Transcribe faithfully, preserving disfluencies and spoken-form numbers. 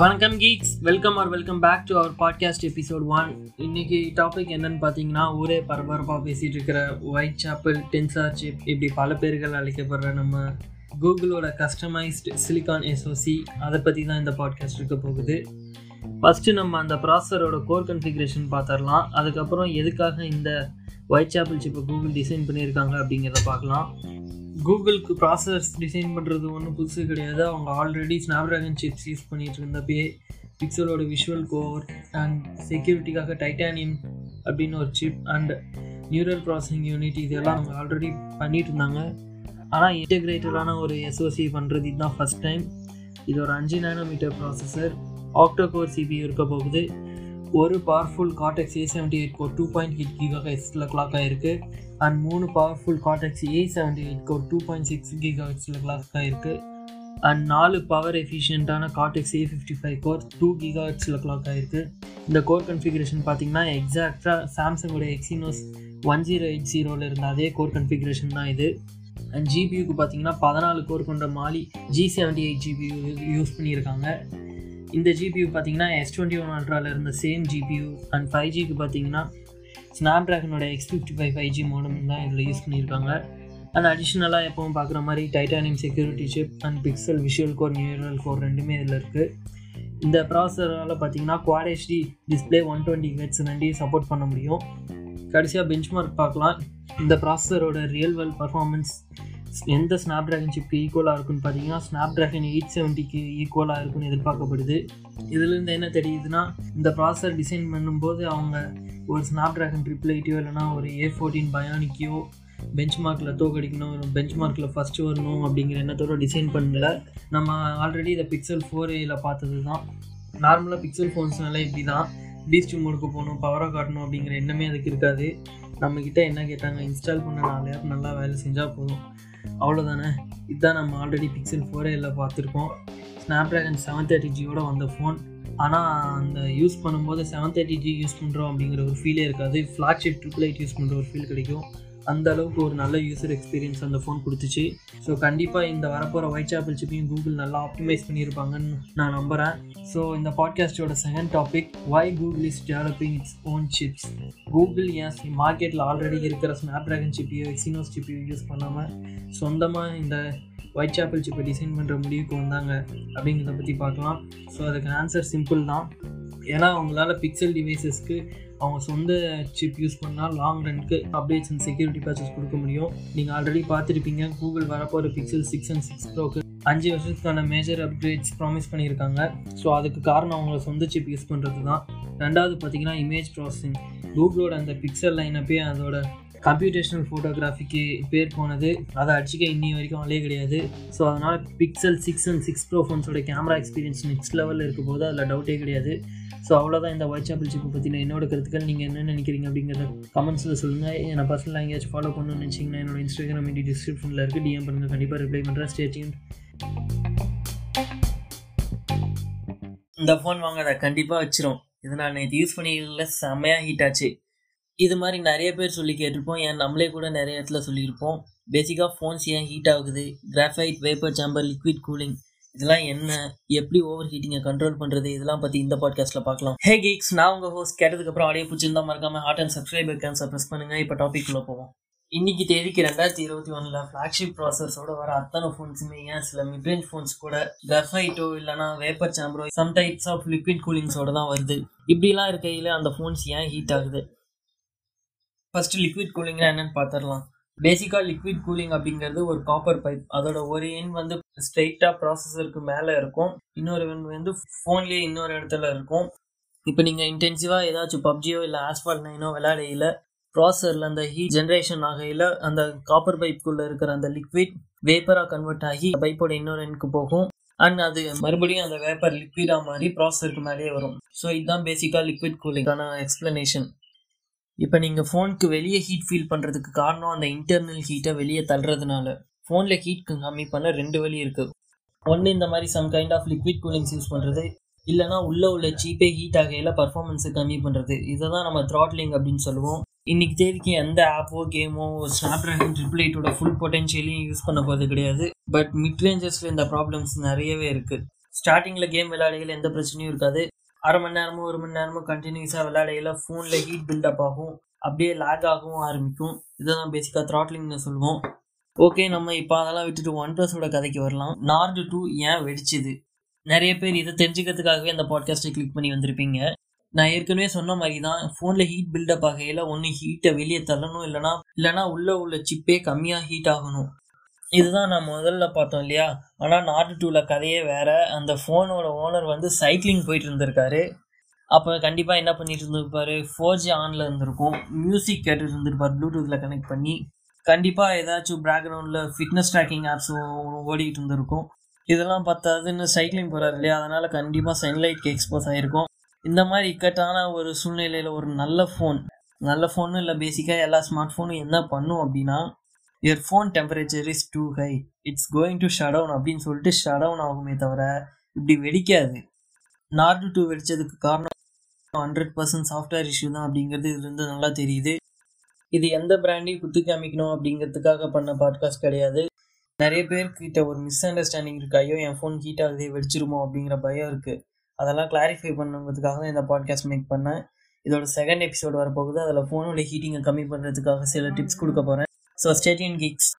வணக்கம் geeks, welcome R welcome back to our podcast episode one. இன்றைக்கி topic என்னென்னு பார்த்தீங்கன்னா, ஊரே பரபரப்பாக பேசிகிட்டு இருக்கிற ஒயிட் சாப்பல் டென்சார் சிப், இப்படி பல பேர்கள் அழைக்கப்படுற நம்ம கூகுளோட கஸ்டமைஸ்டு சிலிக்கான் எஸ்ஓசி, அதை பற்றி தான் இந்த பாட்காஸ்ட் இருக்க போகுது. ஃபஸ்ட்டு நம்ம அந்த ப்ராசஸரோட கோர் கன்ஃபிகரேஷன் பார்த்துடலாம். அதுக்கப்புறம் எதுக்காக இந்த ஒயிட் சாப்பல் சிப்பை கூகுள் டிசைன் பண்ணியிருக்காங்க அப்படிங்கிறத பார்க்கலாம். கூகுளுக்கு ப்ராசஸ் டிசைன் பண்ணுறது ஒன்றும் புதுசு கிடையாது. அவங்க ஆல்ரெடி ஸ்னாப்ட்ராகன் சிப்ஸ் யூஸ் பண்ணிகிட்டு இருந்தப்பே பிக்சலோட விஷுவல் கோர் அண்ட் செக்யூரிட்டிக்காக டைட்டானியம் அப்படின்னு ஒரு chip and neural processing unit இதெல்லாம் அவங்க ஆல்ரெடி பண்ணிகிட்டு இருந்தாங்க. ஆனால் இன்டெகிரேட்டடான ஒரு எஸ்ஓசி பண்ணுறது இதுதான் ஃபஸ்ட் டைம். இது ஒரு அஞ்சு nanometre processor, octa core CPU இருக்க போகுது. ஒரு powerful Cortex A seventy eight core two point eight கிகாஹெர்ட்ஸில் கிளாக் ஆகிருக்கு அண்ட் மூணு powerful Cortex A seventy eight core two point six கிகாஹெர்ட்ஸில் கிளாக் ஆகிருக்கு அண்ட் நாலு பவர் எஃபிஷியன்ட்டான Cortex A fifty five core two கிகாஹெர்ட்ஸில் கிளாக் ஆகிருக்கு. இந்த கோர் கன்ஃபிகரேஷன் பார்த்திங்கன்னா எக்ஸாக்டாக சாம்சங்கோட எக்ஸினோஸ் ஒன் ஜீரோ எயிட் ஜீரோவில் இருந்த அதே கோர் கன்ஃபிகரேஷன் தான் இது. அண்ட் ஜிபியூக்கு பார்த்திங்கன்னா பதினாலு கோர் கொண்ட Mali G seventy eight GPU use பண்ணியிருக்காங்க. இந்த ஜிபியூ பார்த்திங்கன்னா எஸ் டுவெண்ட்டி ஒன் அல்ட்ராவில் இருந்த சேம் ஜிபியூ அண்ட் ஃபைவ் ஜிக்கு பார்த்திங்கன்னா ஸ்னாப்ட்ராகனோட X fifty five five G modem தான் இதில் யூஸ் பண்ணியிருக்காங்க. அண்ட் அடிஷ்னலாக எப்பவும் பார்க்குற மாதிரி titanium security chip and Pixel visual core neural core ரெண்டுமே இதில் இருக்குது. இந்த ப்ராசஸரால் பார்த்திங்கன்னா quad HD display one twenty hertz ரெண்டையும் சப்போர்ட் பண்ண முடியும். கடைசியாக பெஞ்ச்மார்க் பார்க்கலாம். இந்த ப்ராசஸரோட ரியல் வேர்ல்ட் பர்ஃபார்மன்ஸ் எந்த ஸ்னாப்ட்ராகன் சிப்க்கு ஈக்குவலாக இருக்குன்னு பார்த்தீங்கன்னா ஸ்னாப்ட்ராகன் எயிட் செவன்ட்டிக்கு ஈக்குவலாக இருக்குன்னு எதிர்பார்க்கப்படுது. இதுலேருந்து என்ன தெரியுதுன்னா, இந்த ப்ராசஸர் டிசைன் பண்ணும்போது அவங்க ஒரு ஸ்னாப்ட்ராகன் ட்ரிபிள் எயிட்டியோ இல்லைனா ஒரு ஏ ஃபோர்டீன் பயானிக்கியோ பெஞ்ச்மார்க்கில் தோக்கடிக்கணும், பெஞ்ச்மார்க்கில் ஃபஸ்ட்டு வரணும் அப்படிங்கிற எண்ணத்தோடு டிசைன் பண்ணல. நம்ம ஆல்ரெடி இதை பிக்சல் ஃபோர் ஏயில் பார்த்தது தான். நார்மலாக பிக்சல் ஃபோன்ஸ்னால இப்படி தான் பீஸ்ட் மோடுக்கு போகணும், பவராக காட்டணும் அப்படிங்கிற எண்ணமே அதுக்கு இருக்காது. நம்மக்கிட்ட என்ன கேட்டாங்க, இன்ஸ்டால் பண்ண நாலு ஆப் நல்லா வேலை செஞ்சால் போதும், அவ்வளோதானே. இதுதான் நம்ம ஆல்ரெடி பிக்சல் ஃபோரே எல்லாம் பார்த்துருக்கோம். ஸ்னாப்ட்ராகன் செவன் தேர்ட்டி ஜியோட வந்த ஃபோன். ஆனால் அந்த யூஸ் பண்ணும்போது செவன் தேர்ட்டி ஜி யூஸ் பண்ணுறோம் அப்படிங்கிற ஒரு ஃபீலே இருக்காது. ஃப்ளாக்ஷிப் ட்ரிபிள் எயிட் யூஸ் பண்ணுற ஒரு ஃபீல் கிடைக்கும். அந்த அளவுக்கு ஒரு நல்ல யூசர் எக்ஸ்பீரியன்ஸ் அந்த ஃபோன் கொடுத்துச்சு. ஸோ கண்டிப்பாக இந்த வரப்போகிற ஒயிட் சாப்பல் சிப்பையும் கூகுள் நல்லா ஆப்டிமைஸ் பண்ணியிருப்பாங்கன்னு நான் நம்புகிறேன். ஸோ இந்த பாட்காஸ்டோட second topic, why Google is developing its own chips. Google ஏன் மார்க்கெட்டில் ஆல்ரெடி இருக்கிற ஸ்னாப்ட்ராகன் சிப்பையோ எக்ஸினோஸ் சிப்பையோ யூஸ் பண்ணாமல் சொந்தமாக இந்த ஒயிட் சாப்பல் சிப்பை டிசைன் பண்ணுற முடிவுக்கு வந்தாங்க அப்படிங்கிறத பற்றி பார்க்கலாம். ஸோ அதுக்கு ஆன்சர் சிம்பிள் தான். ஏன்னா அவங்களால பிக்சல் டிவைசஸ்க்கு அவங்க சொந்த சிப் யூஸ் பண்ணால் லாங் ரனுக்கு அப்டேட்ஸ் அண்ட் செக்யூரிட்டி பேச்சஸ் கொடுக்க முடியும். நீங்கள் ஆல்ரெடி பார்த்துருப்பீங்க, கூகுள் வரப்போகிற பிக்சல் சிக்ஸ் அண்ட் சிக்ஸ் ப்ரோக்கு அஞ்சு வருஷத்துக்கான மேஜர் அப்டேட்ஸ் ப்ராமிஸ் பண்ணியிருக்காங்க. ஸோ அதுக்கு காரணம் அவங்கள சொந்த சிப் யூஸ் பண்ணுறது தான். ரெண்டாவது பார்த்தீங்கன்னா இமேஜ் ப்ராசஸிங். கூகுளோட அந்த பிக்சல் லைனப்பே அதோட கம்ப்யூட்டேஷனல் ஃபோட்டோகிராஃபிக்கு பேர் போனது, அதை அடிச்சிக்க இன்னி வரைக்கும் ஆளே கிடையாது. ஸோ அதனால் Pixel six and six pro ஃபோன்ஸோட கேமரா எக்ஸ்பீரியன்ஸ் நெக்ஸ்ட் லெவலில் இருக்கும் போது அதில் டவுட்டே கிடையாது. ஸோ அவ்வளோதான் இந்த ஒயிட் சாப்பல் சிப்பை பற்றின என்னோட கருத்துக்கள். நீங்கள் என்ன நினைக்கிறீங்க அப்படிங்கிறத கமெண்ட்ஸில் சொல்லுங்கள். என்னை பர்சனலாக எங்கேயாச்சும் ஃபாலோ பண்ணணும்னு நினச்சிங்கன்னா என்னோட இன்ஸ்டாகிராம் ஐடி டிஸ்கிரிப்ஷனில் இருக்குது, டிஎம் பண்ணுங்கள், கண்டிப்பாக ரிப்ளை பண்ணுறேன். Stay tuned. இந்த ஃபோன் வாங்க அதை கண்டிப்பாக வச்சிரும். இது நான் இது யூஸ் பண்ணிக்கல, செம்மையாக ஹீட் ஆச்சு. இது மாதிரி நிறைய பேர் சொல்லி கேட்டிருப்போம், ஏன் நம்மளே கூட நிறைய இடத்துல சொல்லியிருப்போம். பேசிக்காக ஃபோன்ஸ் ஏன் ஹீட் ஆகுது, graphite vapour chamber liquid cooling இதெல்லாம் என்ன, எப்படி ஓவர் ஹீட்டிங்கை கண்ட்ரோல் பண்ணுறது, இதெல்லாம் பற்றி இந்த பாட்காஸ்ட்டில் பார்க்கலாம். ஹே கீக்ஸ், நான் உங்கள் ஹோஸ்ட். கேட்டதுக்கப்புறம் ஆடியோ பிடிச்சிருந்தா மறக்காமல் ஹார்ட் அண்ட் சப்ஸ்கிரைப் ஐக்கான்ஸை ப்ரெஸ் பண்ணுங்கள். இப்போ டாபிக்குள்ளே போவோம். இன்றைக்கி தேதிக்கு ரெண்டாயிரத்தி இருபத்தி ஒன்றில் ஃப்ளாக்ஷிப் ப்ராசஸோட வர அத்தனை ஃபோன்ஸுமே ஏன் சில மிட்ரேஞ்ச் ஃபோன்ஸ் கூட கிராஃபைட்டோ இல்லைனா வேப்பர் சாம்பரோ சம் டைப்ஸ் ஆஃப் லிக்விட் கூலிங்ஸோடு தான் வருது. இப்படிலாம் இருக்கையில் அந்த ஃபோன்ஸ் ஏன் ஹீட் ஆகுது? ஃபஸ்ட்டு லிக்விட் கூலிங்னா என்னென்னு பார்த்துடலாம். பேசிக்காக லிக்விட் கூலிங் அப்படிங்கிறது ஒரு காப்பர் பைப், அதோட ஒரு எண் வந்து ஸ்ட்ரெயிட்டாக ப்ராசஸருக்கு மேலே இருக்கும், இன்னொரு எண் வந்து ஃபோன்லேயே இன்னொரு இடத்துல இருக்கும். இப்போ நீங்கள் இன்டென்சிவாக ஏதாச்சும் பப்ஜியோ இல்லை ஆஸ்ஃபால்ட் நைனோ விளையாடையில் ப்ராசஸரில் அந்த ஹீட் ஜென்ரேஷன் ஆகையில் அந்த காப்பர் பைப்புக்குள்ளே இருக்கிற அந்த லிக்விட் வேப்பராக கன்வெர்ட் ஆகி பைப்போட இன்னொரு எண்ணுக்கு போகும் அண்ட் அது மறுபடியும் அந்த வேப்பர் லிக்விடாக மாதிரி ப்ராசஸருக்கு மேலேயே வரும். ஸோ இதுதான் பேசிக்காக லிக்விட் கூலிங்கான எக்ஸ்பிளனேஷன். இப்போ நீங்கள் ஃபோனுக்கு வெளியே ஹீட் ஃபீல் பண்ணுறதுக்கு காரணம் அந்த இன்டர்னல் ஹீட்டை வெளியே தள்ளுறதுனால. ஃபோனில் ஹீட் கம்மி பண்ண ரெண்டு வழி இருக்குது. ஒன்று, இந்த மாதிரி some kind of liquid coolings use பண்ணுறது, இல்லைனா உள்ளே உள்ள சீப்பே ஹீட் ஆகையில் பர்ஃபார்மன்ஸை கம்மி பண்ணுறது. இதை தான் நம்ம த்ராட்லிங் அப்படின்னு சொல்லுவோம். இன்றைக்கி தேதிக்கு எந்த ஆப்போ கேமோ ஸ்னாப்ட்ராகன் ட்ரிபிள் எயிட்டோட ஃபுல் பொட்டென்ஷியலையும் யூஸ் பண்ண போகிறது கிடையாது. பட் மிட் ரேஞ்சஸில் இந்த ப்ராப்ளம்ஸ் நிறையவே இருக்குது. ஸ்டார்டிங்கில் கேம் விளையாடையில் எந்த பிரச்சனையும் இருக்காது. அரை மணி நேரமோ ஒரு மணி நேரமோ கண்டினியூஸாக விளையாடையில் ஃபோனில் ஹீட் பில்டப் ஆகும், அப்படியே லாக் ஆகவும் ஆரம்பிக்கும். இதுதான் பேசிக்காக த்ராட்லிங்னு சொல்லுவோம். ஓகே, நம்ம இப்போ அதெல்லாம் விட்டுட்டு ஒன் ப்ளஸோட கதைக்கு வரலாம். நார்டு டூ ஏன் வெடிச்சுது? நிறைய பேர் இதை தெரிஞ்சுக்கிறதுக்காகவே இந்த பாட்காஸ்ட்டை கிளிக் பண்ணி வந்திருப்பீங்க. நான் ஏற்கனவே சொன்ன மாதிரி தான், ஃபோனில் ஹீட் பில்டப் ஆகையில் ஒன்று ஹீட்டை வெளியே தள்ளணும், இல்லைனா இல்லைனா உள்ளே உள்ள சிப்பே கம்மியாக ஹீட் ஆகணும். இதுதான் நான் முதல்ல பார்த்தோம் இல்லையா. ஆனால் நார்டு டூவில் கதையே வேறு. அந்த ஃபோனோட ஓனர் வந்து சைக்கிளிங் போயிட்டு இருந்திருக்காரு. அப்போ கண்டிப்பாக என்ன பண்ணிட்டு இருந்திருப்பாரு, ஃபோர் ஜி ஆனில் இருந்திருக்கும், மியூசிக் கேட்டுட்டு இருந்திருப்பார் ப்ளூடூத்தில் கனெக்ட் பண்ணி. கண்டிப்பாக ஏதாச்சும் பேக்ரவுண்டில் ஃபிட்னஸ் ட்ராக்கிங் ஆப்ஸும் ஓடிக்கிட்டு இருந்திருக்கும். இதெல்லாம் பார்த்தாதுன்னு சைக்கிளிங் போகிறாரு இல்லையா, அதனால் கண்டிப்பாக சன்லைட்க்கு எக்ஸ்போஸ் ஆகிருக்கும். இந்த மாதிரி இக்கட்டான ஒரு சூழ்நிலையில் ஒரு நல்ல ஃபோன், நல்ல ஃபோனும் இல்லை, பேசிக்காக எல்லா ஸ்மார்ட் ஃபோனும் என்ன பண்ணும் அப்படின்னா, your phone temperature is too high, it's going to shut down அப்படின்னு சொல்லிட்டு ஷட் டவுன் ஆகுமே தவிர இப்படி வெடிக்காது. நார்டு டூ வெடித்ததுக்கு காரணம் ஹண்ட்ரட் பர்சன்ட் சாஃப்ட்வேர் இஷ்யூ தான் அப்படிங்கிறது இருந்து நல்லா தெரியுது. இது எந்த பிராண்டையும் குத்து காமிக்கணும் அப்படிங்கிறதுக்காக பண்ண பாட்காஸ்ட் கிடையாது. நிறைய பேர்கிட்ட ஒரு மிஸ் அண்டர்ஸ்டாண்டிங் இருக்குது, ஐயோ என் ஃபோன் ஹீட் ஆகுதே வெடிச்சிருமோ அப்படிங்கிற பயம் இருக்குது. அதெல்லாம் கிளாரிஃபை பண்ணுங்கிறதுக்காக தான் இந்த பாட்காஸ்ட் மேக் பண்ணேன். இதோட செகண்ட் எபிசோடு வரப்போகுது. அதில் ஃபோனோட ஹீட்டிங்கை கம்மி பண்ணுறதுக்காக சில டிப்ஸ் கொடுக்க போகிறேன். So stay tune kids.